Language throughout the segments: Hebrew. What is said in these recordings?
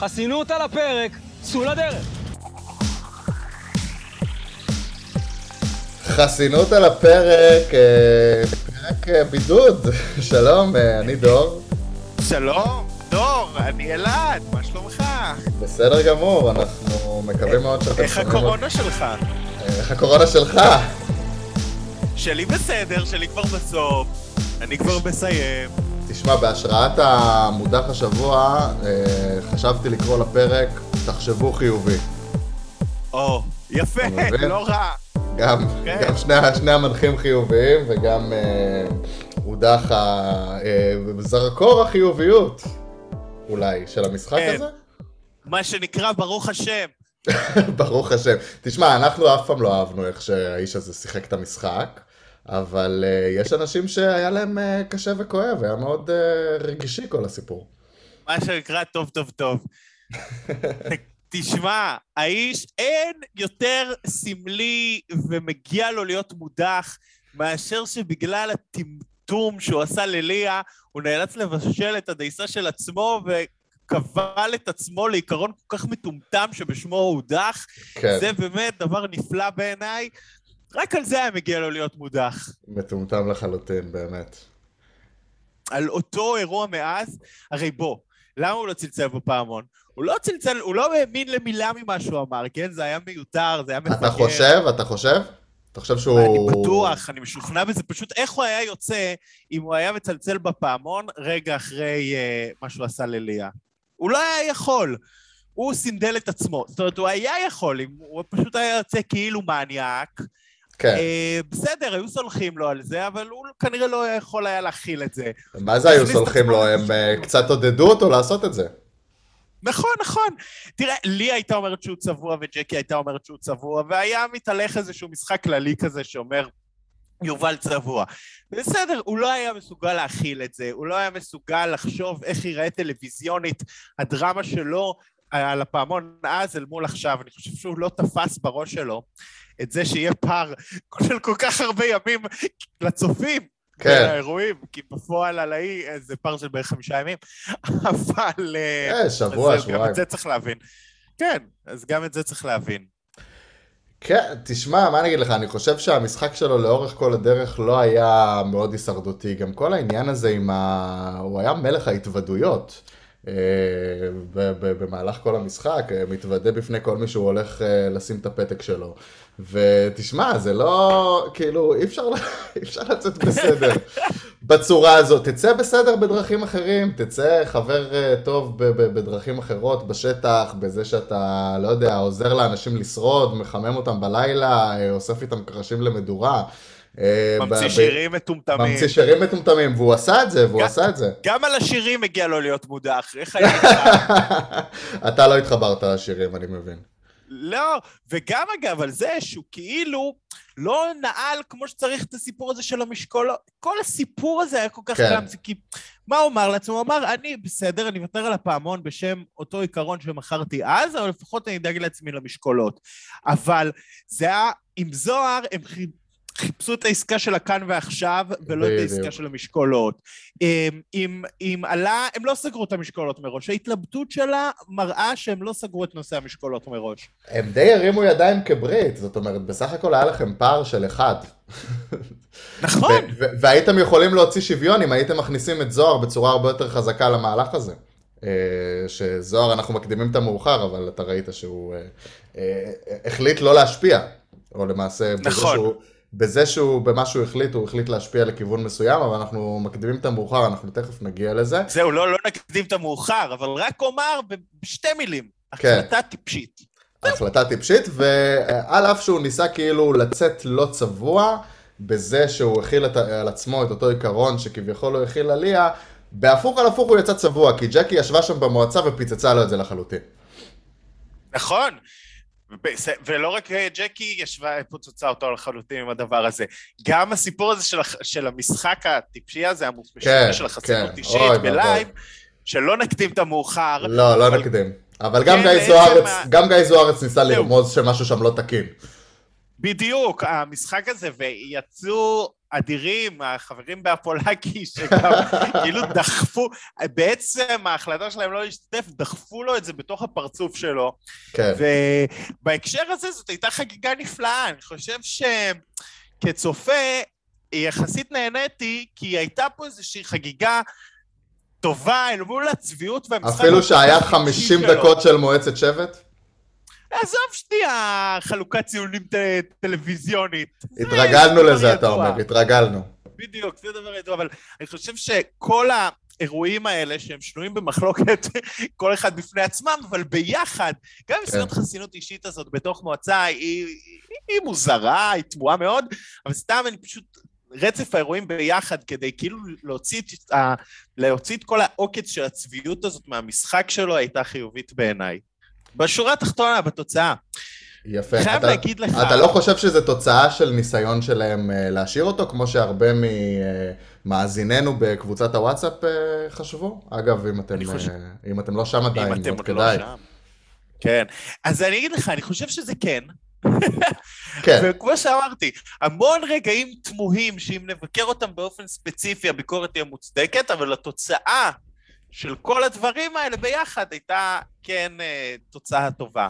חסינות על הפרק, צאו לדרך. חסינות על הפרק, פרק בידוד. שלום, אני דור. שלום, דור, אני אלעד, מה שלומך? בסדר גמור, אנחנו מקווים מאוד שאתם... איך הקורונה שלך? איך הקורונה שלך? שלי בסדר, שלי כבר בסוף, אני כבר מסיים. תשמע, בהשראת המודח השבוע, חשבתי לקרוא לפרק, תחשבו חיובי. או, יפה, לא רע. גם שני המנחים חיוביים, וגם הודח זרקור החיוביות, אולי, של המשחק הזה? מה שנקרא ברוך השם. ברוך השם. תשמע, אנחנו אף פעם לא אהבנו איך שהאיש הזה שיחק את המשחק, אבל יש אנשים שהיה להם קשה וכואב, היה מאוד רגישי כל הסיפור. מה שנקרא טוב טוב טוב. תשמע, האיש אין יותר סמלי ומגיע לו להיות מודח, מאשר שבגלל הטמטום שהוא עשה לליה, הוא נאלץ לבשל את הדייסה של עצמו וקבל את עצמו לעיקרון כל כך מטומטם שבשמו הוא הודח. כן. זה באמת דבר נפלא בעיניי. רק על זה היה מגיע לו להיות מודח. מטומטם לחלוטין, באמת. על אותו אירוע מאז, הרי בוא, למה הוא לא צלצל בפעמון? הוא לא מאמין למילה ממה שהוא אמר, כן? זה היה מיותר, זה היה מפגר. אתה חושב? אתה חושב שהוא... אני בטוח, אני משוכנע בזה, פשוט איך הוא היה יוצא אם הוא היה מצלצל בפעמון רגע אחרי מה שהוא עשה לליה. הוא לא היה יכול. הוא סינדל את עצמו. זאת אומרת, הוא היה יכול, הוא פשוט היה יוצא כאילו מניאק, כן. בסדר, היו סולחים לו על זה, אבל הוא כנראה לא יכול היה להכיל את זה. מה זה היו סולחים לו? הם קצת עודדו אותו לעשות את זה. נכון, נכון. תראה, ליה הייתה אומרת שהוא צבוע, וג'קי הייתה אומרת שהוא צבוע, והיה מתהלך איזשהו משחק כללי כזה שאומר, יובל צבוע. בסדר, הוא לא היה מסוגל להכיל את זה, הוא לא היה מסוגל לחשוב איך ייראה טלוויזיונית, הדרמה שלו על הפעמון אז אל מול עכשיו, אני חושב שהוא לא תפס בראש שלו, את זה שיהיה פער של כל כך הרבה ימים לצופים, כן, לאירועים, כי בפועל עלי זה פער של בערך 5 ימים, אבל... שבוע, שבועיים. גם את זה צריך להבין. כן, אז גם את זה צריך להבין. כן, תשמע, מה אני אגיד לך, אני חושב שהמשחק שלו לאורך כל הדרך לא היה מאוד הישרדותי, גם כל העניין הזה עם ה... הוא היה מלך ההתוודויות. במהלך כל המשחק, מתוודא בפני כל מי שהוא הולך לשים את הפתק שלו. ותשמע, זה לא, כאילו, אי אפשר לצאת בסדר בצורה הזאת. תצא בסדר בדרכים אחרים, תצא חבר טוב בדרכים אחרות, בשטח, בזה שאתה, לא יודע, עוזר לאנשים לשרוד, מחמם אותם בלילה, אוסף איתם קרשים למדורה. ממציא שירים מטומטמים. והוא עשה את זה, גם על השירים הגיע לו להיות מודח, איך היה לך? אתה לא התחברת על השירים, אני מבין. לא, וגם אגב על זה שהוא כאילו לא נעל כמו שצריך את הסיפור הזה של המשקולות, כל הסיפור הזה היה כל כך קלם, כי מה הוא אמר לעצמו? הוא אמר, אני בסדר, אני מוותר על הפעמון בשם אותו עיקרון שמכרתי אז, אבל לפחות אני אדאג לעצמי למשקולות. אבל זה היה, עם זוהר, הם חיפשו את העסקה של הכאן ועכשיו, ולא את העסקה של המשקולות. עם עלה, הם לא סגרו את המשקולות מראש. ההתלבטות שלה מראה שהם לא סגרו את נושא המשקולות מראש. הם די הרימו ידיים כברית, זאת אומרת, בסך הכל היה לכם פער של 1. נכון. והייתם יכולים להוציא שוויון אם הייתם מכניסים את זוהר בצורה הרבה יותר חזקה למהלך הזה. שזוהר, אנחנו מקדימים את המאוחר, אבל אתה ראית שהוא החליט לא להשפיע, או למעשה בזה שהוא, במה שהוא החליט, הוא החליט להשפיע לכיוון מסוים, אבל אנחנו מקדימים את המאוחר, אנחנו תכף נגיע לזה. זהו, לא נקדים את המאוחר, אבל רק אומר בשתי מילים, החלטה טיפשית. החלטה טיפשית, ועל אף שהוא ניסה כאילו לצאת לא צבוע, בזה שהוא הכיל על עצמו את אותו עיקרון שכביכול הוא הכיל עליה, בהפוך על הפוך הוא יצא צבוע, כי ג'קי ישבה שם במועצה ופיצצה לו את זה לחלוטין. נכון. ולא רק ג'קי ישבה פוצצה אותו לחלוטין עם הדבר הזה, גם הסיפור הזה של המשחק הטיפשי הזה, המשחק של החסינות אישית בלייב, שלא נקדים את המאוחר. לא נקדים, אבל גם גיא זוארץ ניסה לרמוז שמשהו שם לא תקין. בדיוק, המשחק הזה, ויצאו אדירים, החברים באפולקי, שגם כאילו דחפו, בעצם ההחלטה שלהם לא להשתתף, דחפו לו את זה בתוך הפרצוף שלו. כן. ובהקשר הזה זאת הייתה חגיגה נפלאה, אני חושב שכצופה יחסית נהניתי, כי הייתה פה איזושהי חגיגה טובה, אל מול הצביעות והמשחק. אפילו שהיה 50 דקות של מועצת שבט? לעזוב שנייה חלוקת ציונים טלוויזיונית. התרגלנו לזה, אתה אומר, התרגלנו. בדיוק, זה דבר ידוע, אבל אני חושב שכל האירועים האלה שהם שנויים במחלוקת, כל אחד בפני עצמם, אבל ביחד, גם אם סיום חסינות אישית הזאת בתוך מועצה, היא מוזרה, היא תמוהה מאוד, אבל סתם אני פשוט... רצף האירועים ביחד, כדי כאילו להוציא את כל העוקץ של הצביעות הזאת מהמשחק שלו, הייתה חיובית בעיניי. בשורה התחתונה, בתוצאה. יפה. חייב להגיד לך... אתה לא חושב שזו תוצאה של ניסיון שלהם להשאיר אותו, כמו שהרבה ממאזיננו בקבוצת הוואטסאפ חשבו? אגב, אם אתם לא שם עדיין, עוד כדאי. כן. אז אני אגיד לך, אני חושב שזה כן. וכמו שאמרתי, המון רגעים תמוהים שאם נבקר אותם באופן ספציפי הביקורת היא מוצדקת, אבל התוצאה של כל הדברים האלה ביחד הייתה כן תוצאה טובה,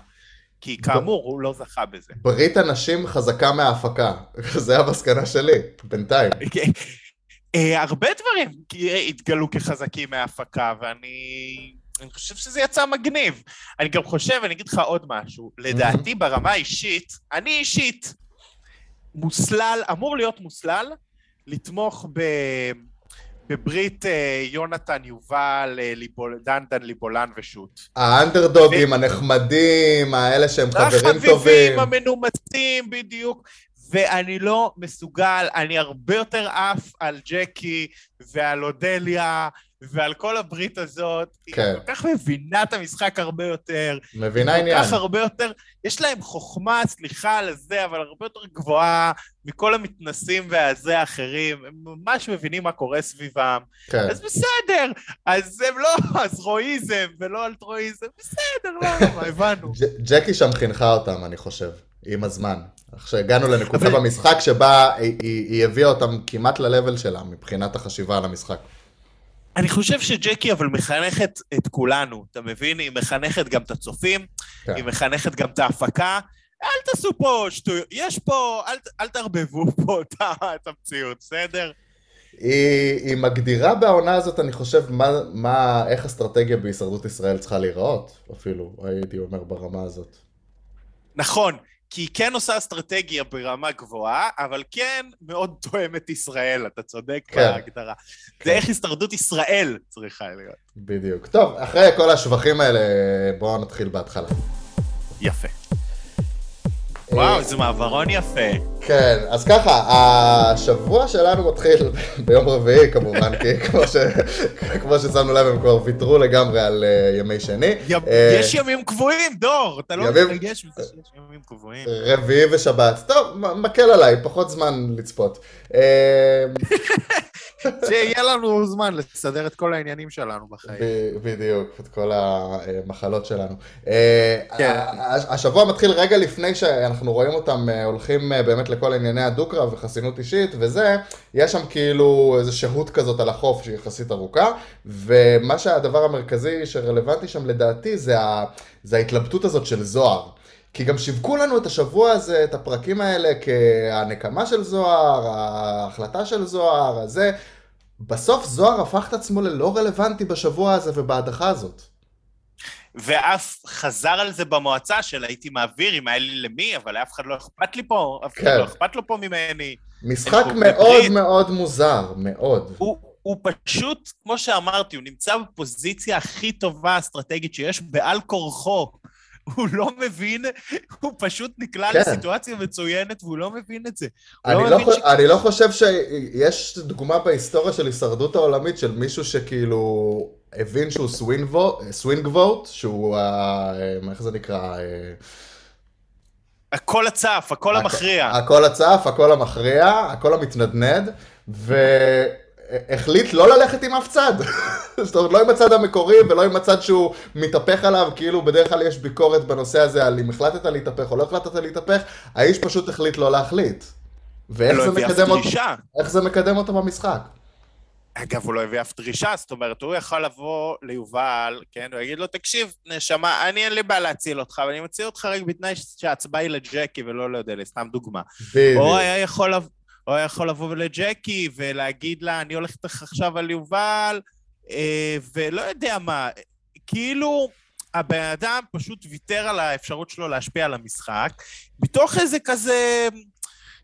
כי כאמור הוא לא זכה בזה. ברית אנשים חזקה מההפקה, זה המסקנה שלי בינתיים. הרבה דברים התגלו כחזקים מההפקה, ואני... אני חושב שזה יצא מגניב. אני גם חושב, אני אגיד לך עוד משהו, לדעתי ברמה אישית, אני אישית, מוסלל, אמור להיות מוסלל, לתמוך בברית יונתן, יובל, דנדן, ליבולן ושות. האנדרדוגים, הנחמדים, האלה שהם חברים טובים. המנומסים, בדיוק. ואני לא מסוגל, אני הרבה יותר עף על ג'קי ועל אודליה, ועל כל הברית הזאת, כן. היא כל כך מבינה את המשחק הרבה יותר. מבינה עניין. כל כך הרבה יותר, יש להם חוכמה, סליחה על זה, אבל הרבה יותר גבוהה מכל המתנסים והזה האחרים, הם ממש מבינים מה קורה סביבם. כן. אז בסדר, אז הם לא אזרואיזם ולא אלטרואיזם, בסדר, לא, הבנו. ג'קי שם חינכה אותם, אני חושב, עם הזמן. כשהגענו לנקודה אבל... במשחק שבה היא הביאה אותם כמעט ללבל שלה, מבחינת החשיבה על המשחק. אני חושב שג'קי אבל מחנכת את כולנו, אתה מבין? היא מחנכת גם את הצופים, כן. היא מחנכת גם את ההפקה, אל תעשו פה שטויות, יש פה, אל תערבבו פה את המציאות, בסדר? היא מגדירה בעונה הזאת, אני חושב, איך אסטרטגיה בהישרדות ישראל צריכה להיראות, אפילו, הייתי אומר ברמה הזאת. נכון. כי היא כן עושה אסטרטגיה ברמה גבוהה, אבל כן מאוד תואמת ישראל, אתה צודק בהגדרה. זה איך הסתרדות ישראל צריכה להיות. בדיוק. טוב, אחרי כל השבחים האלה, בואו נתחיל בהתחלה. יפה. וואו, זה מעברון יפה. כן, אז ככה, השבוע שלנו מתחיל ביום רביעי כמובן, כי כמו ששמנו לב הם כבר ויתרו לגמרי על ימי שני. יש ימים קבועים, דור, אתה לא מתרגש מזה שיש ימים קבועים. רביעי ושבת, טוב, מקל עליי, פחות זמן לצפות. שיהיה לנו זמן לסדר את כל העניינים שלנו בחיים. בדיוק, את כל המחלות שלנו. השבוע מתחיל רגע לפני שאנחנו רואים אותם הולכים באמת לכל ענייני הדוקרא וחסינות אישית וזה, יש שם כאילו איזו שהות כזאת על החוף שהיא יחסית ארוכה, ומה שהדבר המרכזי שרלוונטי שם לדעתי זה ההתלבטות הזאת של זוהר. כי גם שיווקו לנו את השבוע הזה, את הפרקים האלה, כהנקמה של זוהר, ההחלטה של זוהר, הזה. בסוף זוהר הפך את עצמו ללא רלוונטי בשבוע הזה ובהדחה הזאת. ואף חזר על זה במועצה של הייתי מעביר, אם היה לי למי, אבל אף אחד לא אכפת לי פה, אף אחד לא אכפת לו פה ממני. משחק מאוד מאוד מוזר, מאוד. הוא פשוט, כמו שאמרתי, הוא נמצא בפוזיציה הכי טובה אסטרטגית שיש בעל כורחו. הוא לא מבין, הוא פשוט נקלע לסיטואציה מצוינת, והוא לא מבין את זה. אני לא חושב שיש דוגמה בהיסטוריה של הישרדות העולמית, של מישהו שכאילו הבין שהוא סווינג ווט, שהוא, איך זה נקרא? הכל הצף, הכל המכריע. הכל הצף, הכל המכריע, הכל המתנדנד, החליט לא ללכת עם אף צד, זאת אומרת לא עם הצד המקורי ולא עם הצד שהוא מתהפך עליו, כאילו בדרך כלל יש ביקורת בנושא הזה על אם החלטת להתהפך או לא החלטת להתהפך, האיש פשוט החליט לא להחליט. ואיך זה מקדם אותו במשחק? אגב, הוא לא הביא אף דרישה, זאת אומרת, הוא יכול לבוא ליובל, כן, הוא יגיד לו, תקשיב, נשמה, אני אין לי בעיה להציל אותך, ואני מציע אותך רק בתנאי שהצבעה היא לג'קי ולא לאודליה, סתם דוגמה. או היה יכול לבוא לג'קי ולהגיד לה, אני הולכת עכשיו על יובל, ולא יודע מה, כאילו הבן אדם פשוט ויתר על האפשרות שלו להשפיע על המשחק, מתוך איזה כזה...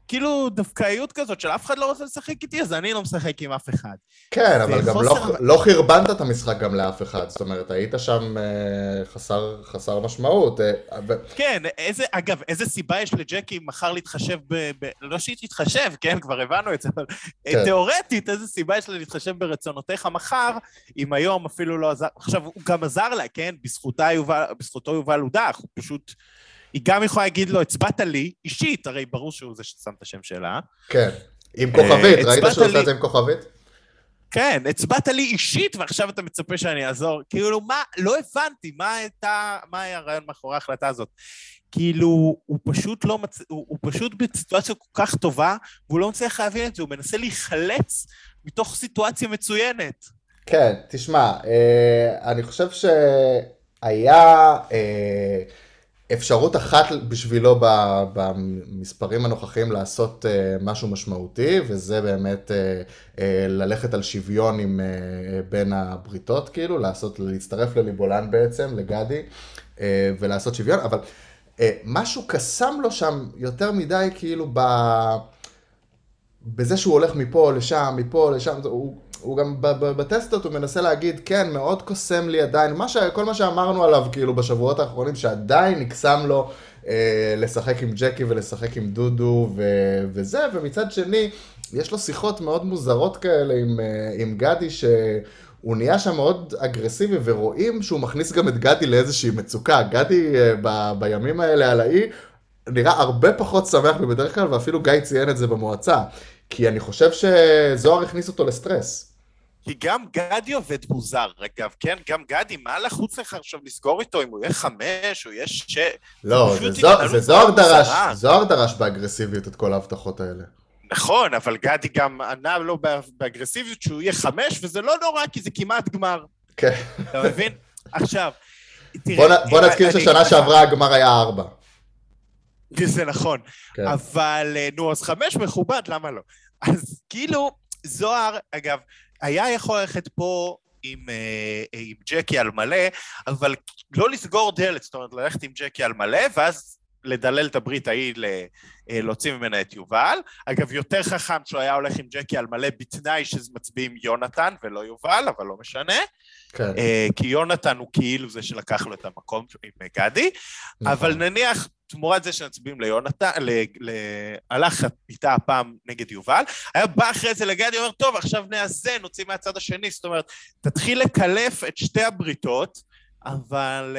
כאילו דווקאיות כזאת של אף אחד לא רוצה לשחק איתי, אז אני לא משחק עם אף אחד. כן, אבל גם לא חרבנת את המשחק גם לאף אחד, זאת אומרת, היית שם חסר משמעות. כן, אגב, איזה סיבה יש לג'קי מחר להתחשב, לא שהיא תתחשב, כן, כבר הבנו את זה, אבל תיאורטית, איזה סיבה יש לה להתחשב ברצונותיך מחר, אם היום אפילו לא עזר, עכשיו הוא גם עזר לה, כן, בזכותו יובל הודח, הוא פשוט... היא גם יכולה להגיד לו, הצבעת לי, אישית, הרי ברור שהוא זה ששם את השם שלה. כן, עם כוכבית, ראית שהוא עושה את זה עם כוכבית? כן, הצבעת לי אישית, ועכשיו אתה מצפה שאני אעזור. כאילו, מה, לא הבנתי, מה היה הרעיון מאחורי ההחלטה הזאת? כאילו, הוא פשוט לא מצ... הוא פשוט בסיטואציה כל כך טובה, והוא לא מצליח להבין את זה, הוא מנסה להיחלץ מתוך סיטואציה מצוינת. כן, תשמע, אני חושב שהיה... אפשרות אחת בשבילו במספרים הנוכחיים לעשות משהו משמעותי, וזה באמת ללכת על שוויון עם בין הבריתות, כאילו, להצטרף לליבולן בעצם, לגדי, ולעשות שוויון, אבל משהו קסם לו שם יותר מדי, כאילו, בזה שהוא הולך מפה לשם, מפה לשם, הוא גם בטסטות, הוא מנסה להגיד, כן, מאוד קוסם לי עדיין, כל מה שאמרנו עליו, כאילו, בשבועות האחרונים, שעדיין נקסם לו לשחק עם ג'קי ולשחק עם דודו וזה, ומצד שני, יש לו שיחות מאוד מוזרות כאלה עם גדי, שהוא נהיה שם מאוד אגרסיבי, ורואים שהוא מכניס גם את גדי לאיזושהי מצוקה. גדי בימים האלה על האי, נראה הרבה פחות שמח מבדרך כלל, ואפילו גיא ציין את זה במועצה. כי אני חושב שזוהר הכניס אותו לסטרס. כי גם גדי עובד מוזר, אגב, כן? גם גדי, מה לחוץ לך עכשיו לסגור איתו, אם הוא יהיה 5, או יהיה 6? לא, זה זוהר דרש באגרסיביות את כל ההבטחות האלה. נכון, אבל גדי גם ענה לו באגרסיביות שהוא יהיה 5, וזה לא נורא, כי זה כמעט גמר. כן. אתה מבין? עכשיו, תראה... בוא נזכיר ששנה שעברה הגמר היה 4. זה נכון, כן. אבל נו, אז 5 מכובד, למה לא? אז כאילו, זוהר, אגב, היה יכול ללכת פה עם ג'קי על מלא, אבל לא לסגור דלת, זאת אומרת, ללכת עם ג'קי על מלא, ואז לדלל את הברית ההיא, להוציא ממנה את יובל. אגב, יותר חכם שהוא היה הולך עם ג'קי על מלא, בתנאי שמצביעים יונתן ולא יובל, אבל לא משנה. כן. כי יונתן הוא כאילו זה שלקח לו את המקום עם גדי, נכון. אבל נניח... תמורת זה שנצביעים ליונתן, הלך איתה הפעם נגד יובל, היה בא אחרי זה לגדי, אומר, טוב, עכשיו נעזן, נוציא מהצד השני, זאת אומרת, תתחיל לקלף את שתי הבריתות, אבל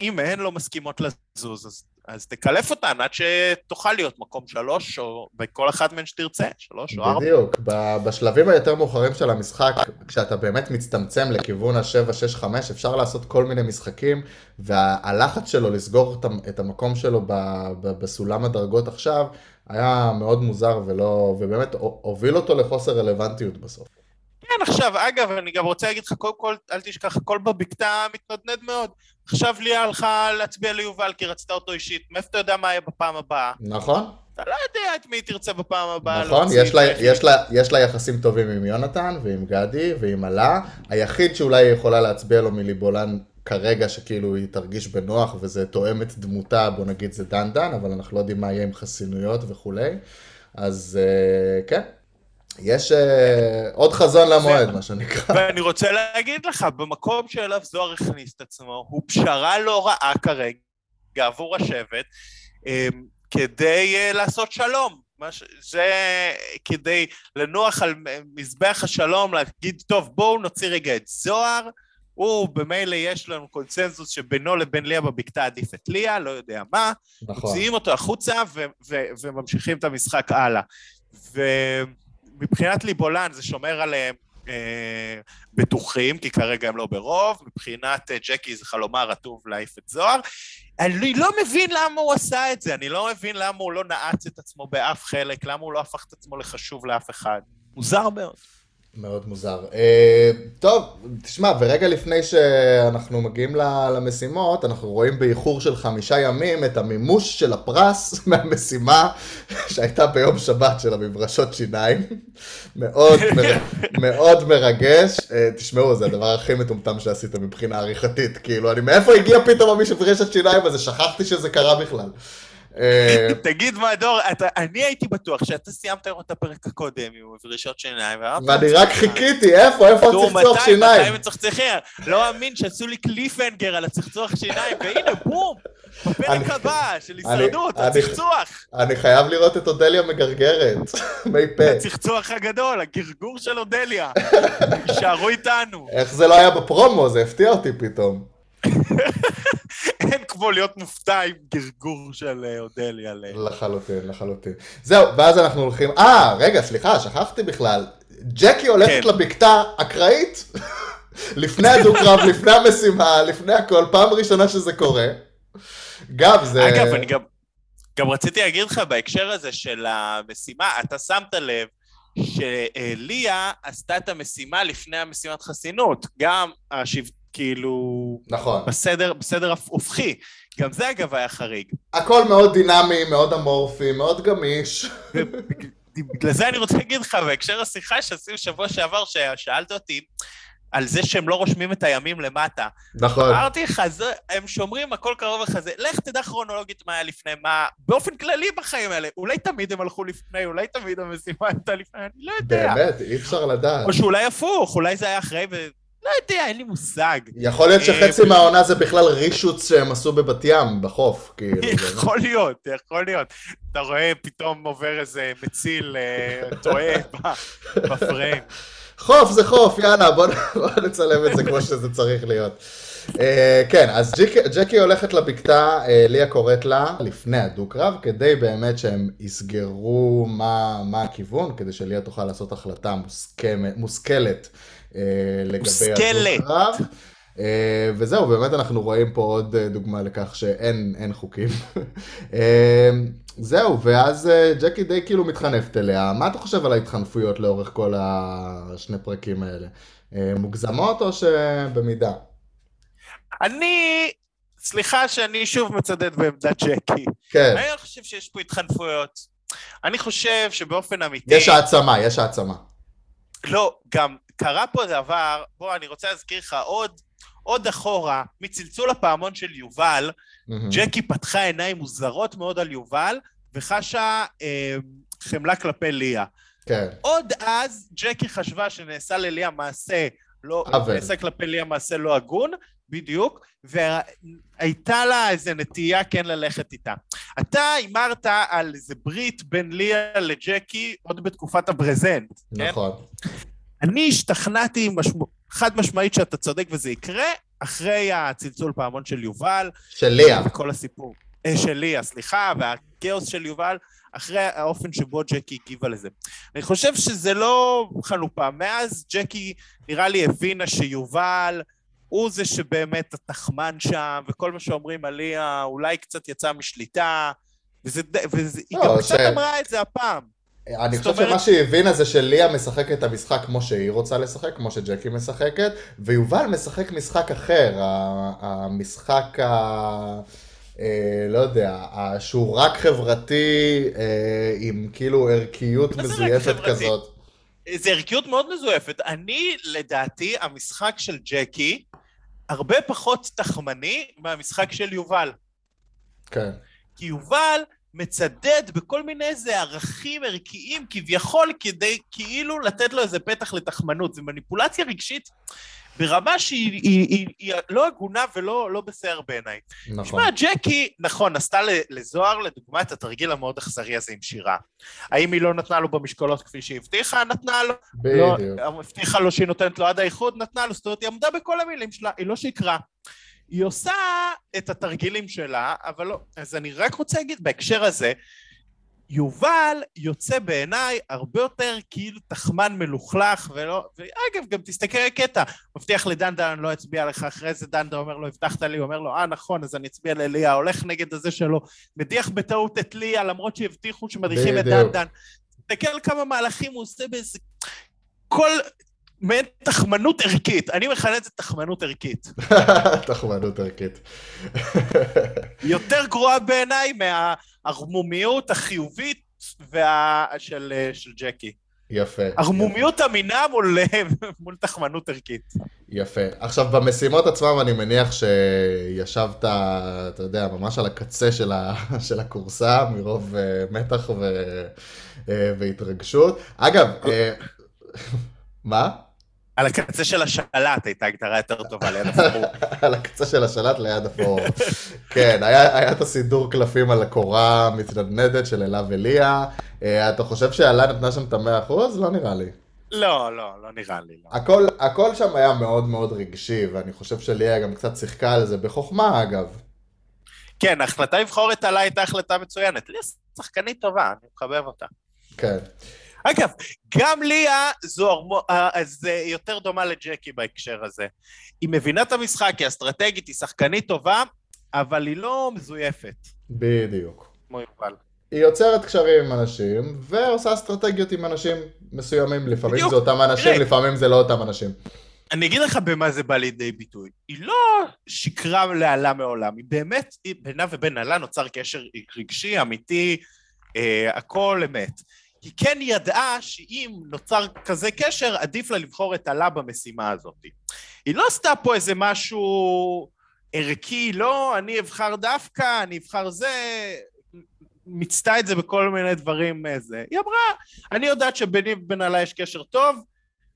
אם הן לא מסכימות לזוז, אז תקלף אותן, עד שתוכל להיות מקום 3, או בכל אחד מהן שתרצה, 3 או 4. בדיוק, בשלבים היותר מאוחרים של המשחק, כשאתה באמת מצטמצם לכיוון ה-7-6-5, אפשר לעשות כל מיני משחקים, והלחץ שלו לסגור את המקום שלו בסולם הדרגות עכשיו, היה מאוד מוזר, ובאמת הוביל אותו לחוסר רלוונטיות בסוף. כן, עכשיו, אגב, אני גם רוצה להגיד לך, קודם כל, אל תשכח, הכל בבקתה מתנדנד מאוד. עכשיו ליה הלכה להצביע ליובל, כי רצתה אותו אישית. מאיפה אתה יודע מה היה בפעם הבאה? נכון. אתה לא יודע את מי תרצה בפעם הבאה. נכון, יש לה יחסים טובים עם יונתן, ועם גדי, ועם עלה. היחיד שאולי היא יכולה להצביע לו מליבולן כרגע, שכאילו היא תרגיש בנוח, וזה תואם את דמותה, בוא נגיד זה דנדן, אבל אנחנו לא יודעים מה יהיה עם חסינויות וכולי. אז כן. יש עוד חזון למועד, מה שנקרא. ואני רוצה להגיד לך, במקום שאליו זוהר הכניס את עצמו, הוא פשרה לא רעה כרגע עבור השבט, כדי לעשות שלום. זה כדי לנוח על מזבח השלום, להגיד, טוב, בואו נוציא רגע את זוהר, הוא במילא יש לנו קונצנזוס שבינו לבין ליה בבקתה עדיף את ליה, לא יודע מה, מוציאים אותו החוצה וממשיכים את המשחק הלאה. מבחינת ליבולן זה שומר עליהם בטוחים, כי כרגע הם לא ברוב, מבחינת ג'קי זה חלומה רטוב להעיף את זוהר, אני לא מבין למה הוא עשה את זה, אני לא מבין למה הוא לא נעץ את עצמו באף חלק, למה הוא לא הפך את עצמו לחשוב לאף אחד, מוזר מאוד. מאוד מוזר. טוב, תשמע, ורגע לפני שאנחנו מגיעים למשימות, אנחנו רואים באיחור של 5 ימים את המימוש של הפרס מהמשימה שהייתה ביום שבת של המברשות שיניים. מאוד מרגש. תשמעו, זה הדבר הכי מטומטם שעשית מבחינה עריכתית, כאילו, אני מאיפה הגיע פתאום מישהו ברשת שיניים, אז שכחתי שזה קרה בכלל. תגיד מה דור, אני הייתי בטוח שאתה סיימת את הפרק הקודם עם מברשות שיניים ואני רק חיכיתי, איפה צחצוח שיניים? מתי מצחצחים? לא אמין שעשו לי קליפהנגר על הצחצוח שיניים והנה בום, בפרק הבא של הישרדות, הצחצוח. אני חייב לראות את אודליה מגרגרת מי פה. הצחצוח הגדול, הגרגור של אודליה, שערו איתנו. איך זה לא היה בפרומו, זה הפתיע אותי פתאום. אין כמו להיות מופתע עם גרגור של אודליה. לחלוטין. זהו, ואז אנחנו הולכים... רגע, סליחה, שכחתי בכלל. ג'קי הולכת לבקתה אקראית, לפני הדוקרב, לפני המשימה, לפני הכל, פעם ראשונה שזה קורה. גם זה... אגב, אני גם רציתי להגיד לך בהקשר הזה של המשימה, אתה שמת לב שליה עשתה את המשימה לפני המשימת חסינות. גם השבט כאילו, נכון. בסדר הופכי. גם זה אגב היה חריג. הכל מאוד דינמי, מאוד אמורפי, מאוד גמיש. בגלל זה אני רוצה להגיד לך, בהקשר השיחה שעשינו שבוע שעבר, ששאלת אותי על זה שהם לא רושמים את הימים למטה. נכון. אמרתי לך, הם שומרים הכל קרוב לחזה. לך תדע כרונולוגית מה היה לפני, מה באופן כללי בחיים האלה. אולי תמיד הם הלכו לפני, אולי תמיד המשימה הייתה לפני, אני לא יודע. באמת, אי אפשר לדעת. או שאולי הפוך, אולי זה היה אחרי ו... לא יודע, אין לי מושג. יכול להיות שחצי מהעונה זה בכלל רישוץ שהם עשו בבת ים, בחוף, כאילו. יכול להיות. אתה רואה, פתאום עובר איזה מציל, טועה בפריים. חוף זה חוף, יאללה, בוא נצלם את זה כמו שזה צריך להיות. כן, אז ג'קי הולכת לבקתה, ליה קוראת לה, לפני הדוקרב, כדי באמת שהם יסגרו מה הכיוון, כדי שליה תוכל לעשות החלטה מושכלת. לגבי הדוקרב, וזהו, באמת אנחנו רואים פה עוד דוגמה לכך שאין חוקים. זהו, ואז ג'קי די כאילו מתחנפת אליה. מה אתה חושב על ההתחנפויות לאורך כל השני פרקים האלה? מוגזמות או שבמידה? סליחה שאני שוב מצדד בעמדת ג'קי. כן. אני חושב שיש פה התחנפויות. אני חושב שבאופן אמיתי... יש העצמה. לא, גם... קרה פה דבר, בוא, אני רוצה להזכיר לך עוד אחורה, מצלצול הפעמון של יובל, ג'קי פתחה עיניים מוזרות מאוד על יובל, וחשה חמלה כלפי ליה. כן. עוד אז ג'קי חשבה שנעשה לליה מעשה, נעשה כלפי ליה מעשה לא הגון, בדיוק, והייתה לה איזו נטייה כן ללכת איתה. אתה אמרת על איזה ברית בין ליה לג'קי, עוד בתקופת הברזנט. נכון. אני השתכנעתי חד משמעית שאתה צודק וזה יקרה, אחרי הצלצול פעמון של יובל. של ליה. וכל הסיפור. של ליה, סליחה, והקאוס של יובל, אחרי האופן שבו ג'קי הגיבה לזה. אני חושב שזה לא חלופה. מאז ג'קי נראה לי הבינה שיובל הוא זה שבאמת התחמן שם, וכל מה שאומרים על ליה אולי קצת יצא משליטה, היא גם קצת אמרה את זה הפעם. אני חושב שמה שהיא הבינה זה שליה משחקת את המשחק כמו שהיא רוצה לשחק, כמו שג'קי משחקת, ויובל משחק משחק אחר, המשחק, לא יודע, שהוא רק חברתי עם כאילו ערכיות מזויפת כזאת. זה ערכיות מאוד מזויפת. אני, לדעתי, המשחק של ג'קי הרבה פחות תחמני מהמשחק של יובל. כן. כי יובל... מצדד בכל מיני איזה ערכים ערכיים כביכול כדי כאילו לתת לו איזה פתח לתחמנות. זה מניפולציה רגשית ברמה שהיא לא הגונה ולא בסדר בעיניי. נכון. תשמע, ג'קי, נכון, עשתה לזוהר לדוגמה את התרגיל המאוד אכזרי הזה עם שירה. האם היא לא נתנה לו במשקולות כפי שהיא הבטיחה? נתנה לו. בדיוק. הבטיחה לו שהיא נותנת לו עד האיחוד, נתנה לו. זאת אומרת, היא עמדה בכל המילים שלה, היא לא שיקרה. היא עושה את התרגילים שלה, אבל לא, אז אני רק רוצה להגיד בהקשר הזה, יובל יוצא בעיניי הרבה יותר כאילו תחמן מלוכלך, ולא, ואגב, גם תסתכל על הקטע, מבטיח לדנדן, לא אצביע לך, אחרי זה דנדן אומר לו, הבטחת לי, הוא אומר לו, נכון, אז אני אצביע לליה, הולך נגד הזה שלו, מדיח בטעות את ליה, למרות שהבטיחו שמדיחים את דנדן, תסתכל על כמה מהלכים הוא עושה באיזה, כל מעין תחמנות ערכית, אני מכנה את זה תחמנות ערכית. תחמנות ערכית. יותר גרועה בעיניי מהערמומיות החיובית של ג'קי. יפה. ערמומיות אמינה מול תחמנות ערכית. יפה. עכשיו, במשימות עצמם אני מניח שישבת, אתה יודע, ממש על הקצה של הקורסה, מרוב מתח והתרגשות. אגב, מה? על הקצה של השלט, הייתה הגדרה יותר טובה ליד הפור. על הקצה של השלט ליד הפור. כן, היה את הסידור קלפים על הקורה המתנדנדת של אלה וליה. אתה חושב שאלה נתנה שם את 100%? לא נראה לי. לא נראה לי. הכל שם היה מאוד מאוד רגשי, ואני חושב שליה גם קצת שיחקה על זה בחוכמה, אגב. כן, ההחלטה לבחור את עלה הייתה החלטה מצוינת. ליה שחקנית טובה, אני מחבב אותה. כן. אגב, גם ליה זה יותר דומה לג'קי בהקשר הזה. היא מבינה את המשחק, היא אסטרטגית, היא שחקנית טובה, אבל היא לא מזויפת. בדיוק. כמו יובל. היא יוצרת קשרים עם אנשים, ועושה אסטרטגיות עם אנשים מסוימים. לפעמים בדיוק. זה אותם אנשים, לפעמים זה לא אותם אנשים. אני אגיד לך במה זה בא לידי ביטוי. היא לא שקרה לעלה מעולם, היא באמת, בינה ובין עלה נוצר קשר רגשי, אמיתי, הכל אמת. היא כן ידעה שאם נוצר כזה קשר, עדיף לה לבחור את עלה במשימה הזאת. היא לא עשתה פה איזה משהו ערכי, לא, אני אבחר דווקא, אני אבחר זה, מצטה את זה בכל מיני דברים איזה. היא אמרה, אני יודעת שביני ובין עלה יש קשר טוב,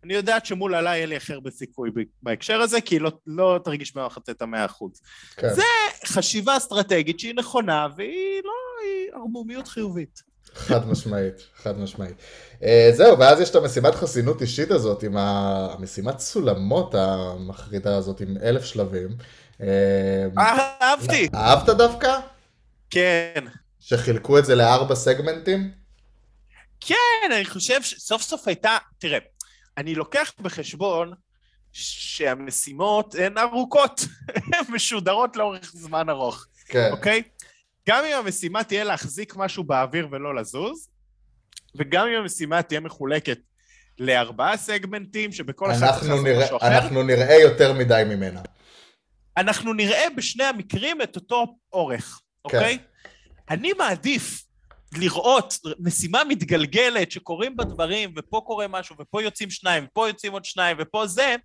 אני יודעת שמול עלה יהיה לי אחר בסיכוי בהקשר הזה, כי היא לא תרגיש מהחצה את 100%. זה חשיבה אסטרטגית שהיא נכונה, והיא לא, היא ערמומיות חיובית. חד משמעית. זהו, ואז יש את המשימת חסינות אישית הזאת, עם המשימת סולמות המחרידה הזאת, עם 1000 שלבים. אהבתי. אהבת דווקא? כן. שחילקו את זה ל4 סגמנטים? כן, אני חושב שסוף סוף הייתה, תראה, אני לוקח בחשבון שהמשימות הן ארוכות, משודרות לאורך זמן ארוך. כן. אוקיי? גם אם המשימה תהיה להחזיק משהו באוויר ולא לזוז, וגם אם המשימה תהיה מחולקת ל4 סגמנטים, שבכל אחד אנחנו נראה, אנחנו נראה יותר מדי ממנה. אנחנו נראה בשני המקרים את אותו אורך, אוקיי? אני מעדיף לראות משימה מתגלגלת שקורים בדברים, ופה קורה משהו, ופה יוצאים 2, ופה יוצאים עוד 2, ופה זה,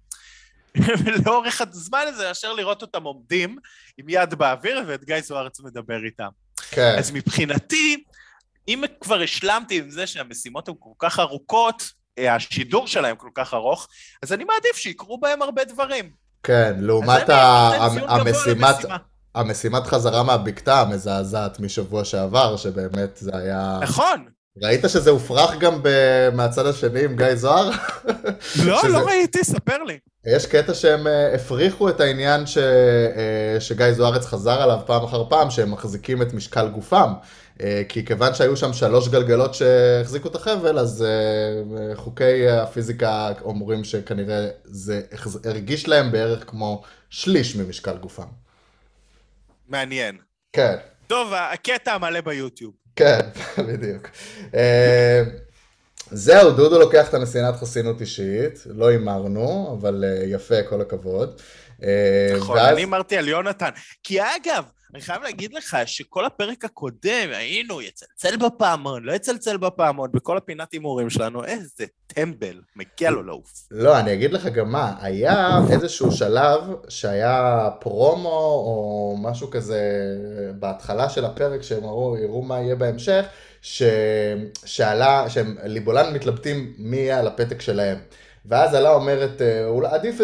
ולאורך הזמן הזה, אשר לראות אותם עומדים עם יד באוויר, ואת גיא זוהר מדבר איתם. כן. אז מבחינתי, אם כבר השלמתי עם זה שהמשימות הן כל כך ארוכות, השידור שלהם כל כך ארוך, אז אני מעדיף שיקרו בהם הרבה דברים. כן, לעומת המשימת חזרה מהבקתה המזעזעת משבוע שעבר, שבאמת זה היה... נכון. ראית שזה הופרח גם מהצד השני עם גיא זוהר? לא ראיתי, ספר לי. יש קטע שהם הפריחו את העניין שגיא זוהרץ חזר עליו פעם אחר פעם, שהם מחזיקים את משקל גופם, כי כיוון שהיו שם 3 גלגלות שהחזיקו את החבל, אז חוקי הפיזיקה אומרים שכנראה זה הרגיש להם בערך כמו 1/3 ממשקל גופם. מעניין. כן. טוב, הקטע המלא ביוטיוב. כן, בדיוק. זהו, דודו לוקח את המשימת חסינות אישית, לא אמרנו, אבל יפה, כל הכבוד. נכון, ואז... אני אמרתי על יונתן, כי אגב, אני חייב להגיד לך שכל הפרק הקודם היינו יצלצל בפעמון, לא יצלצל בפעמון, בכל הפינת אימורים שלנו, איזה טמבל, מגיע לו לעוף. לא, אני אגיד לך גם מה, היה איזשהו שלב שהיה פרומו או משהו כזה בהתחלה של הפרק, שהם הראו מה יהיה בהמשך, שהם ליבולן מתלבטים מי יהיה על הפתק שלהם. ואז עלה אומרת, עדיף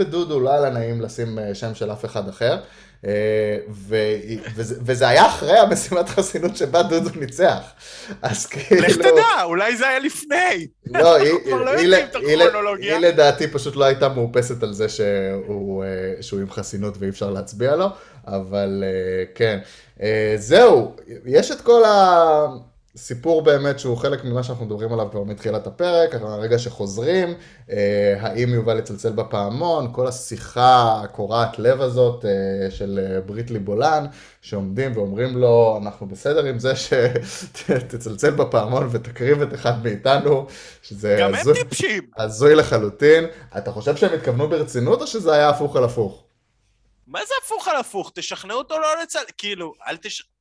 את דודו, לא עלה נעים לשים שם של אף אחד אחר. וזה היה אחרי המשימת חסינות שבה דודו ניצח. אז כאילו... לך תדע, אולי זה היה לפני. לא, היא לדעתי פשוט לא הייתה מאופסת על זה שהוא עם חסינות ואי אפשר להצביע לו, אבל כן. זהו, יש את כל ה... סיפור באמת שהוא חלק ממה שאנחנו מדברים עליו כבר מתחילת הפרק, הרגע שחוזרים, האם יובל יצלצל בפעמון, כל השיחה הקורעת לב הזאת של בריטלי בולן, שעומדים ואומרים לו, אנחנו בסדר עם זה שתצלצל בפעמון ותקריב את אחד מאיתנו, שזה הזוי לחלוטין. אתה חושב שהם התכוונו ברצינות או שזה היה הפוך על הפוך? מה זה הפוך על הפוך? תשכנעו אותו לא לצל... כאילו, אל תשכנעו.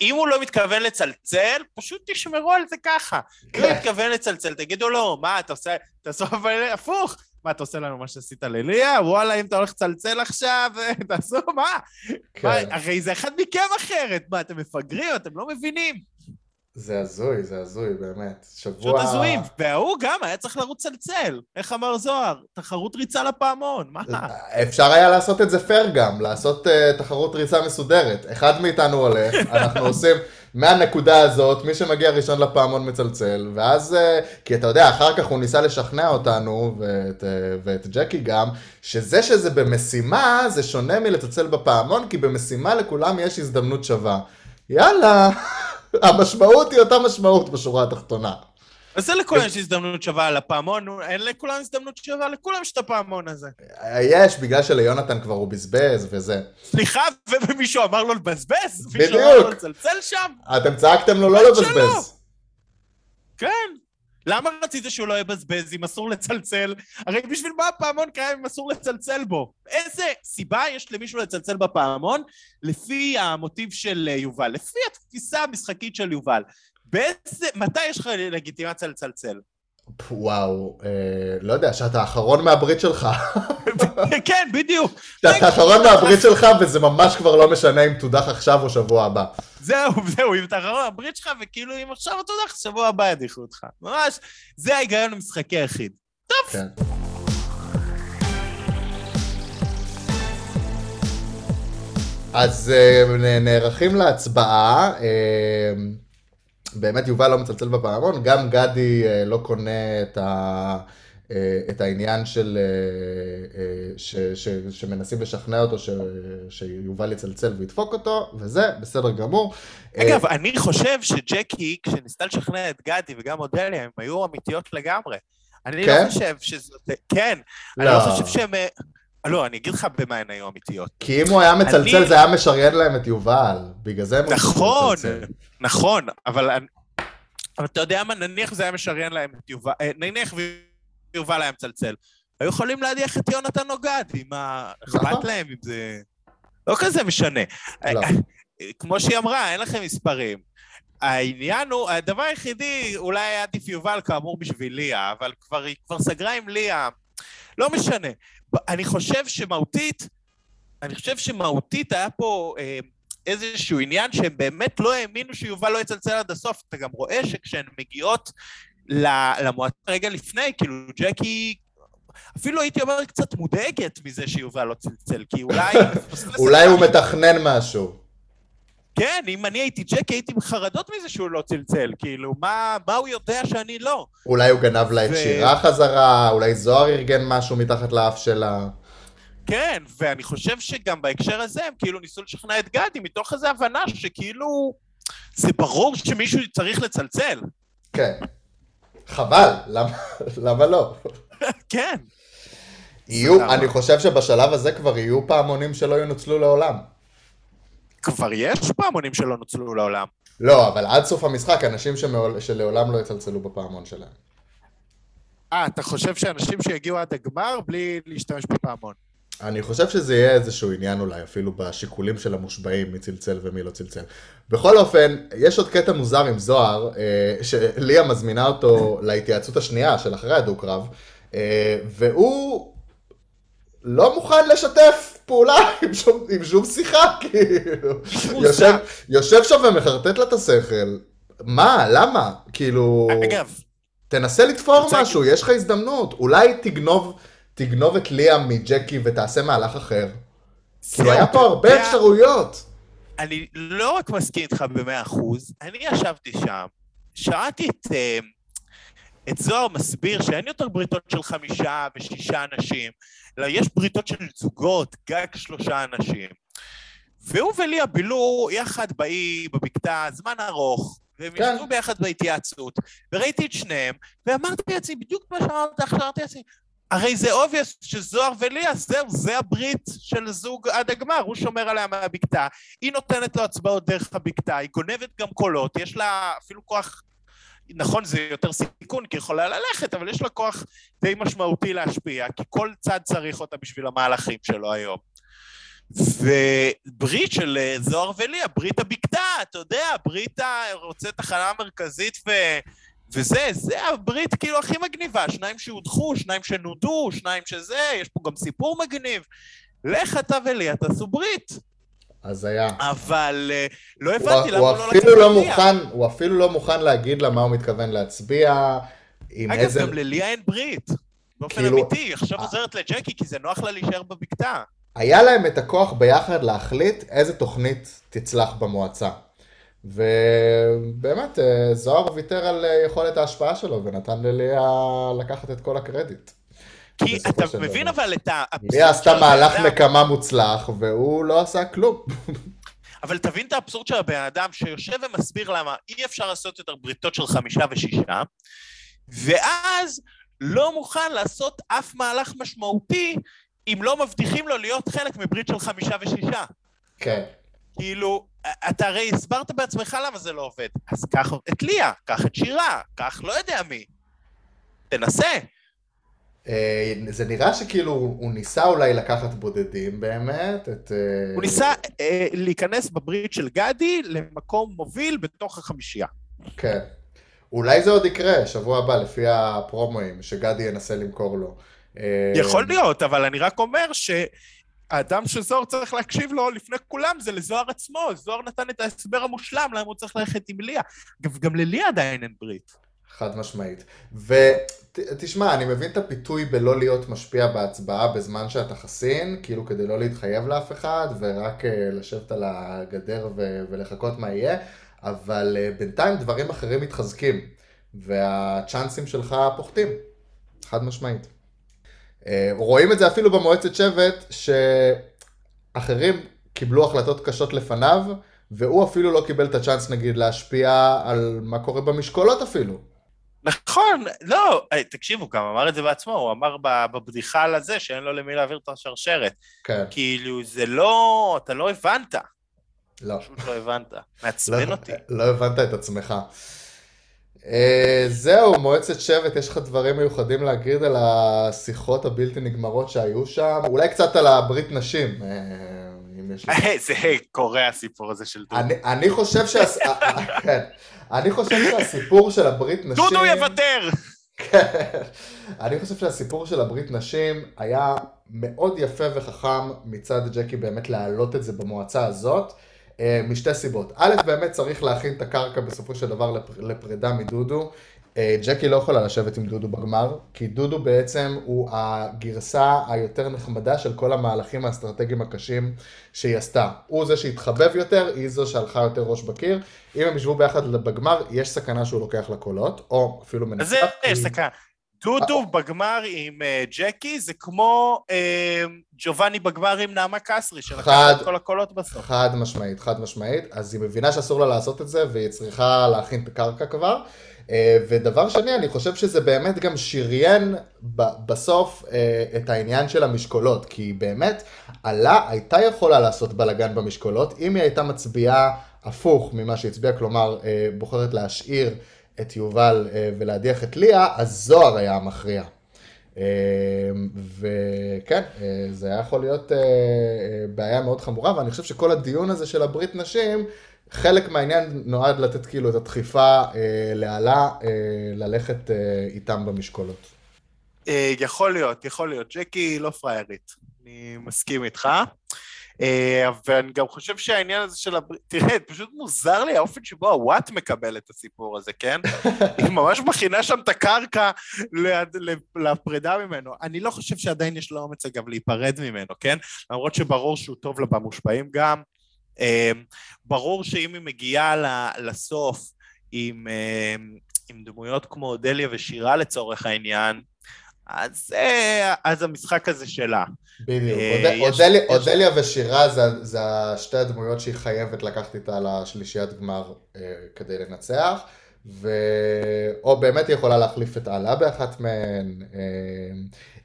אם הוא לא מתכוון לצלצל, פשוט תשמרו על זה ככה. אם הוא מתכוון לצלצל, תגידו לו, מה אתה עושה, תעשו הפוך, מה אתה עושה לנו מה שעשית לליה, וואלה, אם אתה הולך לצלצל עכשיו, תעשו מה? הרי זה אחד מכם אחרת, מה, אתם מפגרים, אתם לא מבינים. זה הזוי, זה הזוי, באמת. פשוט הזויים, והוא גם היה צריך לרוץ לצלצל. איך אמר זוהר? תחרות ריצה לפעמון, מה? אפשר היה לעשות את זה פייר גם, לעשות תחרות ריצה מסודרת. אחד מאיתנו הולך, אנחנו עושים מהנקודה הזאת, מי שמגיע ראשון לפעמון מצלצל, ואז, כי אתה יודע, אחר כך הוא ניסה לשכנע אותנו, ואת ג'קי גם, שזה במשימה, זה שונה מלצלצל בפעמון, כי במשימה לכולם יש הזדמנות שווה. יאללה! המשמעות היא אותה משמעות בשורה התחתונה. אז זה לכולם יש הזדמנות שווה על הפעמון, אין לכולם הזדמנות שווה, לכולם יש את הפעמון הזה. יש, בגלל שליונתן כבר הוא בזבז וזה. סליחה, ומישהו אמר לו לבזבז? בדיוק. מישהו אמר לו לצלצל שם? אתם צעקתם לו לא לבזבז. כן. למה רצית שהוא לא יבזבז אם אסור לצלצל? הרי בשביל מה הפעמון קיים אם אסור לצלצל בו? איזה סיבה יש למישהו לצלצל בפעמון? לפי המוטיב של יובל, לפי התפיסה המשחקית של יובל. מתי יש לך לגיטימציה לצלצל? וואו, לא יודע, שאתה האחרון מהברית שלך. כן, בדיוק. שאתה האחרון מהברית שלך וזה ממש כבר לא משנה אם תודח עכשיו או שבוע הבא. זהו, אם אתה האחרון מהברית שלך וכאילו אם עכשיו תודח, שבוע הבא ידיחו אותך. ממש, זה ההיגיון המשחקי היחיד. טוב. אז נערכים להצבעה. באמת יובל לא מצלצל בפעמון, גם גדי לא קונה את העניין של שמנסים לשכנע אותו שיובל יצלצל וידפוק אותו, וזה בסדר גמור. אגב, אני חושב שג'קי, כשניסתה לשכנע את גדי וגם אודליה, הם היו אמיתיות לגמרי. אני לא חושב שזה... כן, אני לא חושב שהם... לא, אני אגיד לך במה הן היו אמיתיות. כי אם הוא היה מצלצל, זה היה משריין להם את יובל. בגלל זה הם... נכון, נכון, אבל אתה יודע מה, נניח זה היה משריין להם את יובל, נניח ויובל היה מצלצל. היו יכולים להדיח את יונתן נוגד, אם אכפת להם, אם זה... לא כזה משנה. כמו שהיא אמרה, אין לכם מספרים. העניין הוא, הדבר היחידי, אולי היה עדיף יובל כאמור בשביל ליה, אבל היא כבר סגרה עם ליה. לא משנה. אני חושב שמהותית היה פה איזשהו עניין שהם באמת לא האמינו שיובל לא יצלצל עד הסוף. אתה גם רואה שכשהן מגיעות למועצה רגע לפני, כאילו ג'קי, אפילו הייתי אומר קצת מודאגת מזה שיובל לא צלצל, כי אולי הוא מתכנן משהו. כן, אם אני הייתי ג'קי, הייתי מחרדות מזה שהוא לא צלצל, כאילו, מה הוא יודע שאני לא? אולי הוא גנב לה את שירה חזרה, אולי זוהר ארגן משהו מתחת לאף שלה. כן, ואני חושב שגם בהקשר הזה, הם כאילו ניסו לשכנע את גדי, מתוך איזו הבנה שכאילו, זה ברור שמישהו צריך לצלצל. כן. חבל, למה לא? כן. אני חושב שבשלב הזה כבר יהיו פעמונים שלא ינוצלו לעולם. כבר יש פעמונים שלא נוצלו לעולם. לא, אבל עד סוף המשחק, אנשים שלעולם לא יצלצלו בפעמון שלהם. אתה חושב שאנשים שיגיעו עד הגמר בלי להשתמש בפעמון? אני חושב שזה יהיה איזשהו עניין אולי, אפילו בשיקולים של המושבעים, מי צלצל ומי לא צלצל. בכל אופן, יש עוד קטע מוזר עם זוהר, שליה מזמינה אותו להתייעצות השנייה של אחרי הדו-קרב, והוא... לא מוכן לשתף פעולה עם שום שיחה, כאילו. יושב שם ומחרטט לה את השכל. מה? למה? כאילו... אגב. תנסה לתפור משהו, יש לך הזדמנות. אולי תגנוב את ליה מג'קי ותעשה מהלך אחר. כאילו, היה פה הרבה אפשרויות. אני לא רק מסכים איתך ב100%, אני ישבתי שם, שמעתי את זוהר מסביר שאין יותר בריתות של 5 ו6 אנשים, אלא יש בריתות של זוגות, גג 3 אנשים. והוא וליה בילו יחד באי, בבקתה, זמן ארוך, והם ישבו ביחד בהתייעצות, וראיתי את שניהם, ואמרתי לעצמי, בדיוק מה שאמרת עכשיו, הרי זה obvious שזוהר וליה, זה הברית של זוג עד הגמר, הוא שומר עליה מהבקתה, היא נותנת לו הצבעות דרך הבקתה, היא גונבת גם קולות, יש לה אפילו כוח, נכון זה יותר סיכון כי היא יכולה ללכת, אבל יש לה כוח די משמעותי להשפיע, כי כל צד צריך אותה בשביל המהלכים שלו היום. וברית של זוהר וליה, ברית הבקתה, אתה יודע, ברית רוצה תחנה מרכזית וזה הברית כאילו הכי מגניבה, שניים שהודחו, שניים שנודו, שניים שזה, יש פה גם סיפור מגניב, לך אתה וליה, תעשו ברית. אז היה. אבל לא הבנתי למה הוא לא לקחת ליה. הוא אפילו לא מוכן להגיד לה מה הוא מתכוון להצביע. אגב, גם לליה אין ברית, באופן אמיתי, עכשיו עוזרת לג'קי כי זה נוח לה להישאר בבקתה. היה להם את הכוח ביחד להחליט איזה תוכנית תצלח במועצה. ובאמת, זוהר ויתר על יכולת ההשפעה שלו, ונתן לליה לקחת את כל הקרדיט. כי אתה מבין אבל את האבסורד של... ליה עשתה מהלך נקמה מוצלח, והוא לא עשה כלום. אבל תבין את האבסורד של הבן אדם, שיושב ומסביר למה אי אפשר לעשות יותר בריתות של 5 ו6, ואז לא מוכן לעשות אף מהלך משמעותי, אם לא מבטיחים לו להיות חלק מברית של 5 ו6. כן. כאילו, אתה הרי הסברת בעצמך למה זה לא עובד. אז קח את ליה, קח את שירה, קח לא יודע מי. תנסה. זה נראה שכאילו הוא ניסה אולי לקחת בודדים באמת. הוא ניסה להיכנס בברית של גדי למקום מוביל בתוך 5. כן. אולי זה עוד יקרה, שבוע הבא לפי הפרומואים, שגדי ינסה למכור לו. יכול להיות, אבל אני רק אומר שהאדם שזוהר צריך להקשיב לו לפני כולם, זה לזוהר עצמו, זוהר נתן את ההסבר המושלם, למה הוא צריך ללכת עם ליה, גם לליה עדיין אין ברית. חד משמעית, ותשמע, אני מבין את הפיתוי בלא להיות משפיע בהצבעה בזמן שאתה חסין, כאילו כדי לא להתחייב לאף אחד, ורק לשבת על הגדר ולחכות מה יהיה, אבל בינתיים דברים אחרים מתחזקים, והצ'אנסים שלך פוחתים, חד משמעית. רואים את זה אפילו במועצת שבט, שאחרים קיבלו החלטות קשות לפניו, והוא אפילו לא קיבל את הצ'אנס נגיד להשפיע על מה קורה במשקולות אפילו. נכון, לא, תקשיבו, גם אמר את זה בעצמו, הוא אמר בבדיחה לזה שאין לו למי להעביר את השרשרת. כן. כאילו זה לא, אתה לא הבנת. לא. פשוט לא הבנת, מעצבן אותי. לא הבנת את עצמך. זהו, מועצת שבט, יש לך דברים מיוחדים להגיד על השיחות הבלתי נגמרות שהיו שם? אולי קצת על הברית נשים, אם יש לך. זה קורה הסיפור הזה של דודו. אני חושב שהסיפור של הברית נשים... דודו יוותר! כן, אני חושב שהסיפור של הברית נשים היה מאוד יפה וחכם מצד ג'קי באמת להעלות את זה במועצה הזאת, משתי סיבות. א', באמת צריך להכין את הקרקע בסופו של דבר לפרידה מדודו. ג'קי לא יכולה לשבת עם דודו בגמר, כי דודו בעצם הוא הגרסה היותר נחמדה של כל המהלכים האסטרטגיים הקשים שהיא עשתה. הוא זה שהתחבב יותר, היא זו שהלכה יותר ראש בקיר. אם הם ישבו ביחד בגמר, יש סכנה שהוא לוקח לקולות, או אפילו מנצח. זה יש סכנה. דודו בגמר עם ג'קי, זה כמו ג'ובני בגמר עם נעמה קסרי, שלקחת את כל הקולות בסוף. חד משמעית. אז היא מבינה שאסור לה לעשות את זה, והיא צריכה להכין את הקרקע כבר. ודבר שני, אני חושב שזה באמת גם שריין בסוף את העניין של המשקולות, כי באמת, עלה הייתה יכולה לעשות בלגן במשקולות, אם היא הייתה מצביעה הפוך ממה שהצביעה, כלומר, בוחרת להשאיר, את יובל ולהדיח את ליה, אז זוהר היה המכריע. וכן, זה היה יכול להיות בעיה מאוד חמורה, ואני חושב שכל הדיון הזה של הברית נשים, חלק מהעניין נועד לתת כאילו את הדחיפה לעלה, ללכת איתם במשקולות. יכול להיות. ג'קי לא פריירית, אני מסכים איתך. אבל אני גם חושב שהעניין הזה של הברית, תראה, פשוט מוזר לי האופן שבו הוואט מקבל את הסיפור הזה, כן? היא ממש מכינה שם את הקרקע לפרידה ממנו. אני לא חושב שעדיין יש לו אומץ אגב להיפרד ממנו, כן? למרות שברור שהוא טוב לה במושפעים גם, ברור שאם היא מגיעה לסוף עם דמויות כמו אודליה ושירה לצורך העניין, אז המשחק הזה שלה. בדיוק, אודליה ושירה זה שתי הדמויות שהיא חייבת לקחת איתה לשלישיית גמר כדי לנצח, או באמת היא יכולה להחליף את עלה באחת מהן.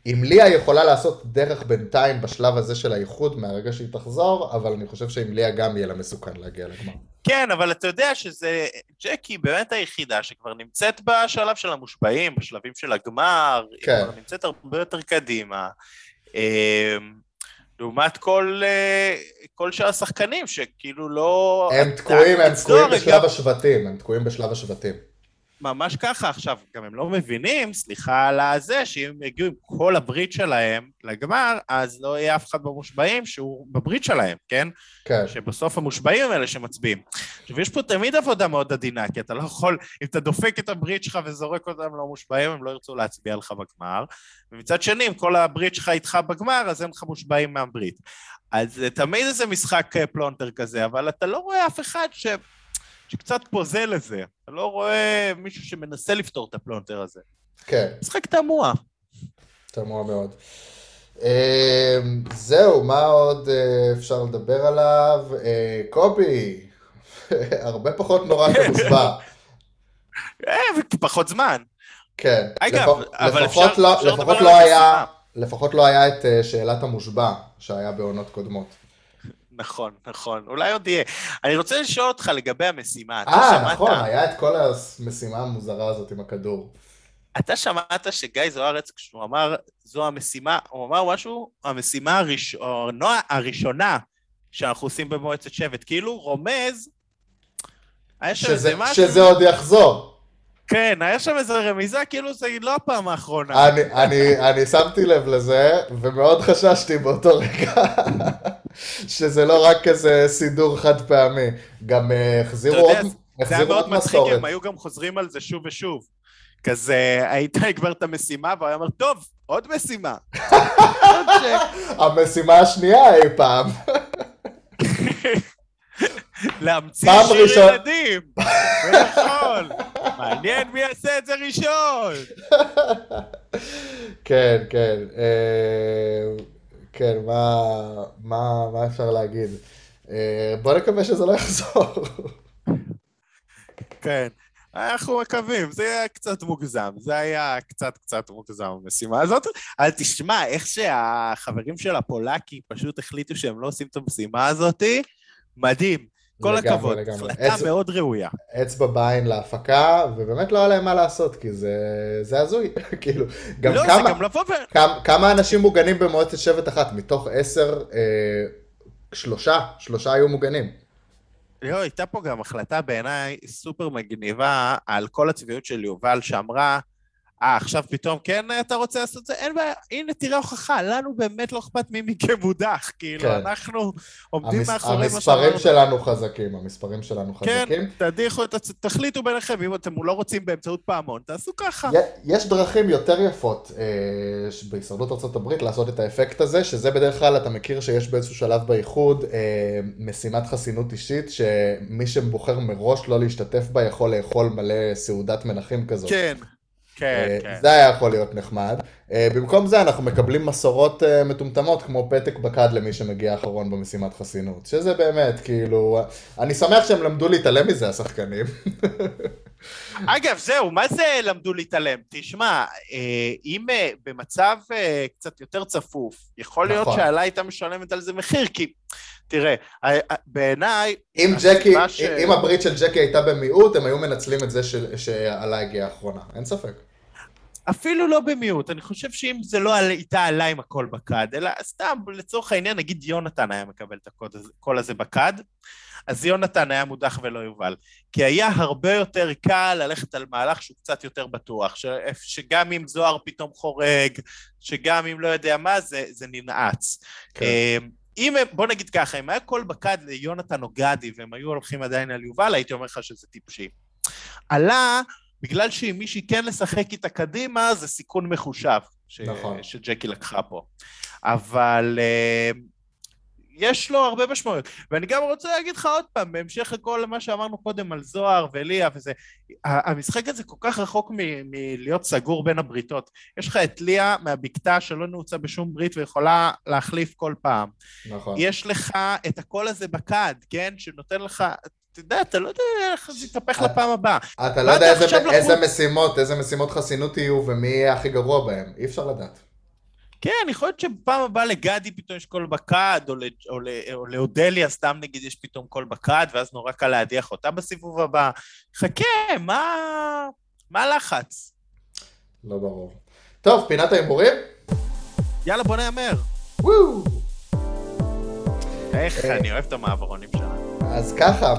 אם ליה יכולה לעשות דרך בינתיים בשלב הזה של האיחוד מהרגע שהיא תחזור, אבל אני חושב שאם ליה גם יהיה לה מסוכן להגיע לגמר. כן, אבל אתה יודע שזה, ג'קי באמת היחידה שכבר נמצאת בשלב של המושבעים, בשלבים של הגמר, היא כבר נמצאת הרבה יותר קדימה. לעומת כל שהשחקנים שכאילו לא... הם תקועים בשלב השבטים, הם תקועים בשלב השבטים. ממש ככה, עכשיו גם הם לא מבינים, סליחה על זה, שאם יגיעו עם כל הברית שלהם לגמר, אז לא יהיה אף אחד במושבעים שהוא בברית שלהם, כן? כן. שבסוף המושבעים הם אלה שמצביעים. עכשיו יש פה תמיד עבודה מאוד עדינה, כי אתה לא יכול, אם אתה דופק את הברית שלך וזורק אותם למושבעים, הם לא ירצו להצביע לך בגמר, ומצד שני, אם כל הברית שלך איתך בגמר, אז אין לך מושבעים מהברית. אז תמיד איזה משחק פלונטר כזה, אבל אתה לא רואה אף אחד שקצת פוזה לזה, אתה לא רואה מישהו שמנסה לפתור את הפלונטר הזה. כן. משחק תמוה. תמוה מאוד. זהו, מה עוד אפשר לדבר עליו? קובי, הרבה פחות נורא כמוסבע. פחות זמן. כן. לפחות לא היה את שאלת המושבע שהיה בעונות קודמות. נכון, נכון, אולי עוד יהיה. אני רוצה לשאול אותך לגבי המשימה. נכון, היה את כל המשימה המוזרה הזאת עם הכדור. אתה שמעת שגיא זוארץ, כשהוא אמר, זו המשימה, הוא אמר משהו, המשימה הראשונה שאנחנו עושים במועצת שבט, כאילו רומז, היה שם איזה משהו... שזה עוד יחזור. כן, היה שם איזו רמיזה, כאילו זה לא הפעם האחרונה. אני שמתי לב לזה, ומאוד חששתי באותו רגע. שזה לא רק כזה סידור חד פעמי, גם החזירו עוד מסורת. זה היה מאוד מצחיק, הם היו גם חוזרים על זה שוב ושוב. כזה, הייתה כבר את המשימה, והוא אמר, טוב, עוד משימה. המשימה השנייה אי פעם. להמציא שיר ילדים. ונכון. מעניין מי יעשה את זה ראשון. כן, כן. כן, מה אפשר להגיד? בוא נקווה שזה לא יחזור. כן, אנחנו מקווים, זה היה קצת מוגזם, זה היה קצת מוגזם המשימה הזאת. אז תשמע, איך שהחברים של הפולאקי פשוט החליטו שהם לא עושים את המשימה הזאת, מדהים, כל הכבוד, החלטה מאוד ראויה. אצבע בעין להפקה, ובאמת לא היה להם מה לעשות, כי זה הזוי, כאילו, כמה אנשים מוגנים במועצת שבט אחת, מתוך 10, 3 היו מוגנים. לא, הייתה פה גם החלטה בעיניי סופר מגניבה, על כל הצביעות של יובל שאמרה, עכשיו פתאום כן אתה רוצה לעשות זה, אין בעיה, הנה תראה הוכחה, לנו באמת לא אכפת מי כמודח, כאילו אנחנו עומדים מאחורי מה שאמרנו. המספרים שלנו חזקים. כן, תחליטו ביניכם, אם אתם לא רוצים באמצעות פעמון, תעשו ככה. יש דרכים יותר יפות בהישרדות ארצות הברית לעשות את האפקט הזה, שזה בדרך כלל אתה מכיר שיש באיזשהו שלב בייחוד משימת חסינות אישית, שמי שבוחר מראש לא להשתתף בה יכול לאכול מלא סעודת מנחים כזאת. כן. זה היה יכול להיות נחמד. במקום זה אנחנו מקבלים מסורות מטומטמות, כמו פתק בקד למי שמגיע האחרון במשימת חסינות, שזה באמת, כאילו, אני שמח שהם למדו להתעלם מזה, השחקנים. אגב, זהו, מה זה למדו להתעלם? תשמע, אם במצב קצת יותר צפוף, יכול להיות שעלה הייתה משלמת על זה מחיר, כי תראה, בעיניי... אם הברית של ג'קי הייתה במיעוט, הם היו מנצלים את זה שעלה הגיעה האחרונה, אין ספק. אפילו לא במיעוט, אני חושב שאם זה לא הייתה עלה עם הכל בקד, אלא סתם לצורך העניין, נגיד יונתן היה מקבל את הכל הזה בקד, אז יונתן היה מודח ולא יובל, כי היה הרבה יותר קל ללכת על מהלך שהוא קצת יותר בטוח, שגם אם זוהר פתאום חורג, שגם אם לא יודע מה זה, זה ננעץ. אם, בוא נגיד ככה, אם היה כל בקד ליונתן או גדי, והם היו הולכים עדיין על יובל, הייתי אומר לך שזה טיפשי. עלה, בגלל שאם מישהי כן לשחק איתה קדימה, זה סיכון מחושב, שג'קי לקחה פה. אבל יש לו הרבה משמעויות. ואני גם רוצה להגיד לך עוד פעם, בהמשך לכל מה שאמרנו קודם על זוהר וליה וזה, המשחק הזה כל כך רחוק מלהיות סגור בין הבריתות. יש לך את ליה מהבקתה שלא נעוצה בשום ברית ויכולה להחליף כל פעם. נכון. יש לך את הקול הזה בקד, כן? שנותן לך... אתה יודע, אתה לא יודע איך זה יתהפך לפעם הבאה. אתה לא יודע איזה משימות חסינות יהיו ומי הכי גרוע בהם. אי אפשר לדעת. כן, יכול להיות שפעם הבאה לגדי פתאום יש קול בקד, או לאודליה סתם נגיד יש פתאום קול בקד, ואז נורא קל להדיח אותה בסיבוב הבא. חכה, מה הלחץ? לא ברור. טוב, פינת ההימורים? יאללה, בוא נאמר. וואו! איך, אני אוהב את המעברונים שלנו. אז ככה,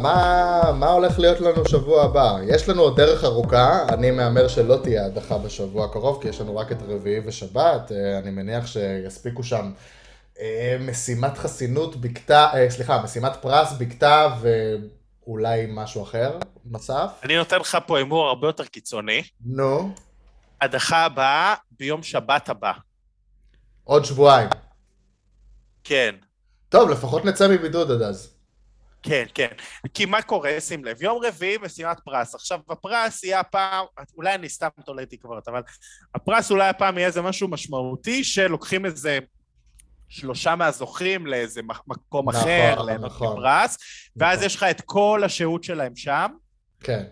מה הולך להיות לנו שבוע הבא? יש לנו עוד דרך ארוכה, אני מאמר שלא תהיה הדחה בשבוע הקרוב, כי יש לנו רק את רביעי ושבת, אני מניח שיספיקו שם משימת חסינות בקתה, משימת פרס בקתה ואולי משהו אחר, נוסף. אני נותן לך פה אימור הרבה יותר קיצוני. נו. הדחה הבאה ביום שבת הבא. עוד שבועיים. כן. טוב, לפחות נצא מבידוד עד אז. כן, כן. כי מה קורה? שים לב. יום רביעי משימת פרס. עכשיו, הפרס יהיה הפעם, אולי אני סתם תולדתי כבר, אבל הפרס אולי הפעם יהיה איזה משהו משמעותי, שלוקחים איזה 3 מהזוכים לאיזה מקום אחר, ליהנות מפרס, ואז יש לך את כל השהות שלהם שם. כן.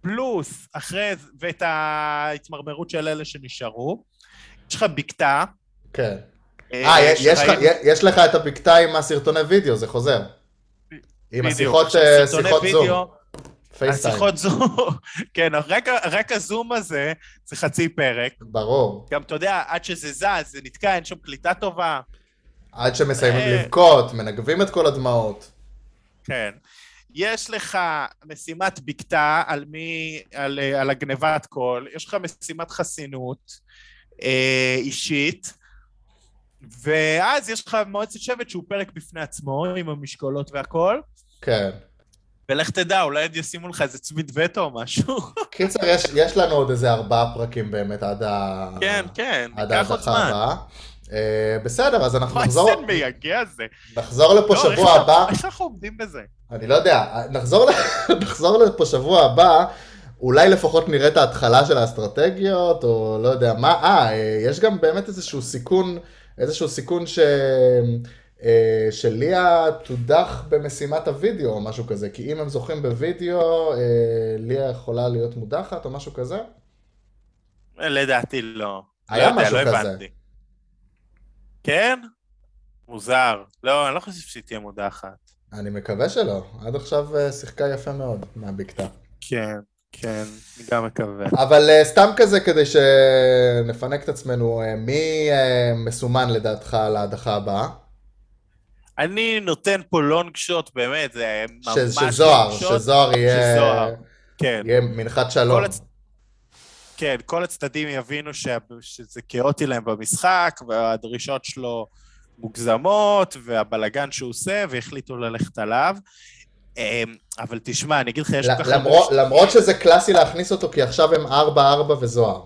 פלוס, אחרי זה, ואת ההתמרמרות של אלה שנשארו, יש לך בקתה. כן. יש לך את הבקתה עם הסרטוני וידאו, זה חוזר. עם השיחות זום. השיחות זום, כן, רק הזום הזה זה חצי פרק. ברור. גם אתה יודע, עד שזה זז, זה נתקע, אין שום קליטה טובה. עד שמסיימים לבכות, מנגבים את כל הדמעות. כן. יש לך משימת בקתה על הגנבת קול, יש לך משימת חסינות אישית, ואז יש לך מועצת שבט שהוא פרק בפני עצמו, עם המשקולות והכל. כן. ולך תדע, אולי ישימו לך איזה צמיד וטו או משהו. קיצר, יש לנו עוד איזה 4 פרקים באמת עד ההדחה הבאה. כן, כן, ניקח עוד זמן. בסדר, אז אנחנו נחזור... מה זה מייגע זה? נחזור לפה שבוע הבא. איך אנחנו עומדים בזה? אני לא יודע, נחזור לפה שבוע הבא, אולי לפחות נראה את ההתחלה של האסטרטגיות, או לא יודע מה. יש גם באמת איזשהו סיכון... איזשהו סיכון שליה תודח במשימת הוידאו או משהו כזה, כי אם הם זוכים בוידאו, ליה יכולה להיות מודחת או משהו כזה? לדעתי לא. היה משהו כזה. כן? מוזר. לא, אני לא חושב שהיא תהיה מודחת. אני מקווה שלא. עד עכשיו שיחקה יפה מאוד מהבקתה. כן. כן, אני גם מקווה. אבל סתם כזה כדי שנפנק את עצמנו, מי מסומן לדעתך להדחה הבאה? אני נותן פה לונג שוט, באמת, זה ממש לונג שוט. שזוהר יהיה מנחת שלום. כן, כל הצדדים יבינו שזה כאוטי להם במשחק, והדרישות שלו מוגזמות, והבלגן שהוא עושה, והחליטו ללכת עליו. אבל תשמע, אני אגיד לך, יש כל כך... למרות שזה קלאסי להכניס אותו, כי עכשיו הם 4-4 וזוהר.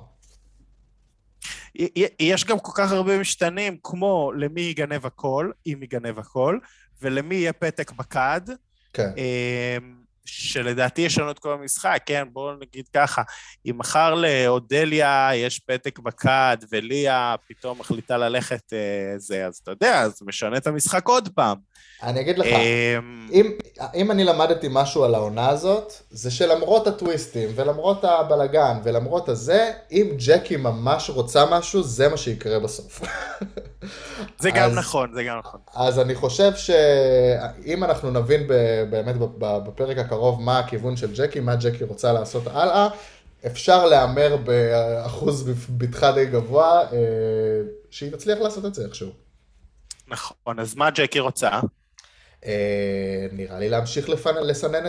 יש גם כל כך הרבה משתנים, כמו למי יגנב הכל, אם יגנב הכל, ולמי יהיה פתק בקד, שלדעתי יש לנו את כל המשחק, כן, בואו נגיד ככה, אם מחר לאודליה יש פתק בקד, וליה פתאום מחליטה ללכת זה, אז אתה יודע, זה משנה את המשחק עוד פעם. אני אגיד לך, אם אני למדתי משהו על העונה הזאת, זה שלמרות הטוויסטים, ולמרות הבלגן, ולמרות הזה, אם ג'קי ממש רוצה משהו, זה מה שיקרה בסוף. זה גם נכון, זה גם נכון. אז אני חושב שאם אנחנו נבין באמת בפרק הקרוב מה הכיוון של ג'קי, מה ג'קי רוצה לעשות הלאה, אפשר לאמר באחוז בטחה די גבוה, שהיא תצליח לעשות את זה איכשהו. נכון, אז מה ג'קי רוצה? נראה לי להמשיך לסנן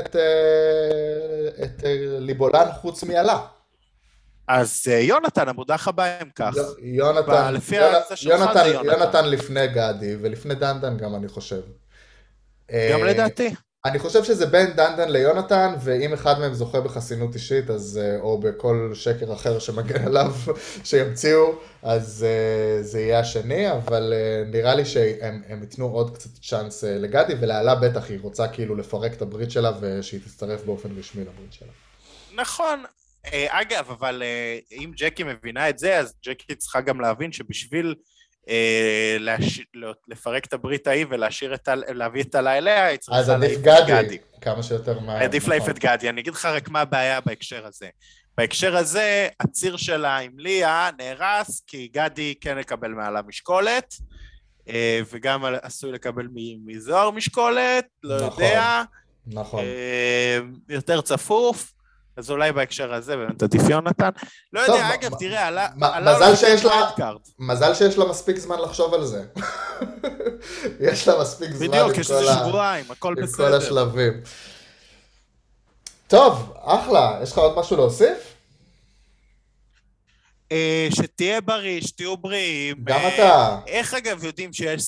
את ליבולן חוץ מעלה. אז יונתן, המודח הבא הם כך. יונתן לפני גדי, ולפני דנדן גם אני חושב. גם לדעתי. אני חושב שזה בין דנדן ליונתן, ואם אחד מהם זוכה בחסינות אישית, אז, או בכל שקר אחר שמגן עליו שימציאו, אז זה יהיה השני, אבל נראה לי שהם יתנו עוד קצת צ'אנס לגדי, ולעלה בטח היא רוצה כאילו לפרק את הברית שלה, ושהיא תצטרף באופן רשמי לברית שלה. נכון. אגב, אבל אם ג'קי מבינה את זה, אז ג'קי צריכה גם להבין שבשביל לפרק את הברית ההיא ולהשאיר את להביא את הלה אליה, היא צריכה להעיף את גדי. כמה שיותר מה... עדיף להעיף את גדי. אני אגיד לך רק מה הבעיה בהקשר הזה. בהקשר הזה, הציר שלה עם ליה נהרס, כי גדי כן לקבל מעלה משקולת, וגם עשוי לקבל מזוהר משקולת, לא יודע. נכון. יותר צפוף. אז אולי בהקשר הזה, באמת עדיף יונתן. לא יודע, אגב, תראה, מזל שיש לה מספיק זמן לחשוב על זה. יש לה מספיק זמן בדיוק, יש איזה שבועיים, הכל בסדר. עם כל השלבים. טוב, אחלה, יש לך עוד משהו להוסיף? שתהיה בריא, שתהיו בריאים. גם אתה. איך אגב יודעים שיש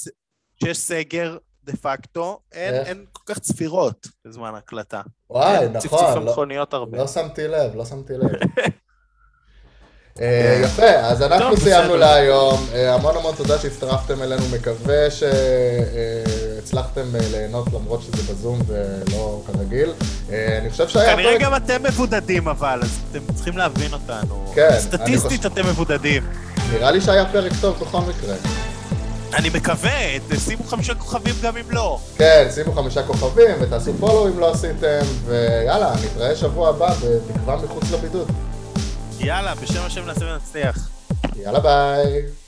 סגר? דה פקטו, אין כל כך צפירות בזמן הקלטה. וואי, נכון. צפצופי מכוניות הרבה. לא שמתי לב, לא שמתי לב. יפה, אז אנחנו סיימנו להיום. המון המון תודה שהצטרפתם אלינו. מקווה שהצלחתם ליהנות למרות שזה בזום ולא כרגיל. אני חושב שהיה... כנראה גם אתם מבודדים אבל, אז אתם צריכים להבין אותנו. סטטיסטית אתם מבודדים. נראה לי שהיה פרק טוב בכל מקרה. אני מקווה, שימו 5 כוכבים גם אם לא. כן, שימו 5 כוכבים ותעשו פולו אם לא עשיתם, ויאללה, נתראה שבוע הבא בתקווה מחוץ לבידוד. יאללה, בשם השם נעשה ונצליח. יאללה, ביי.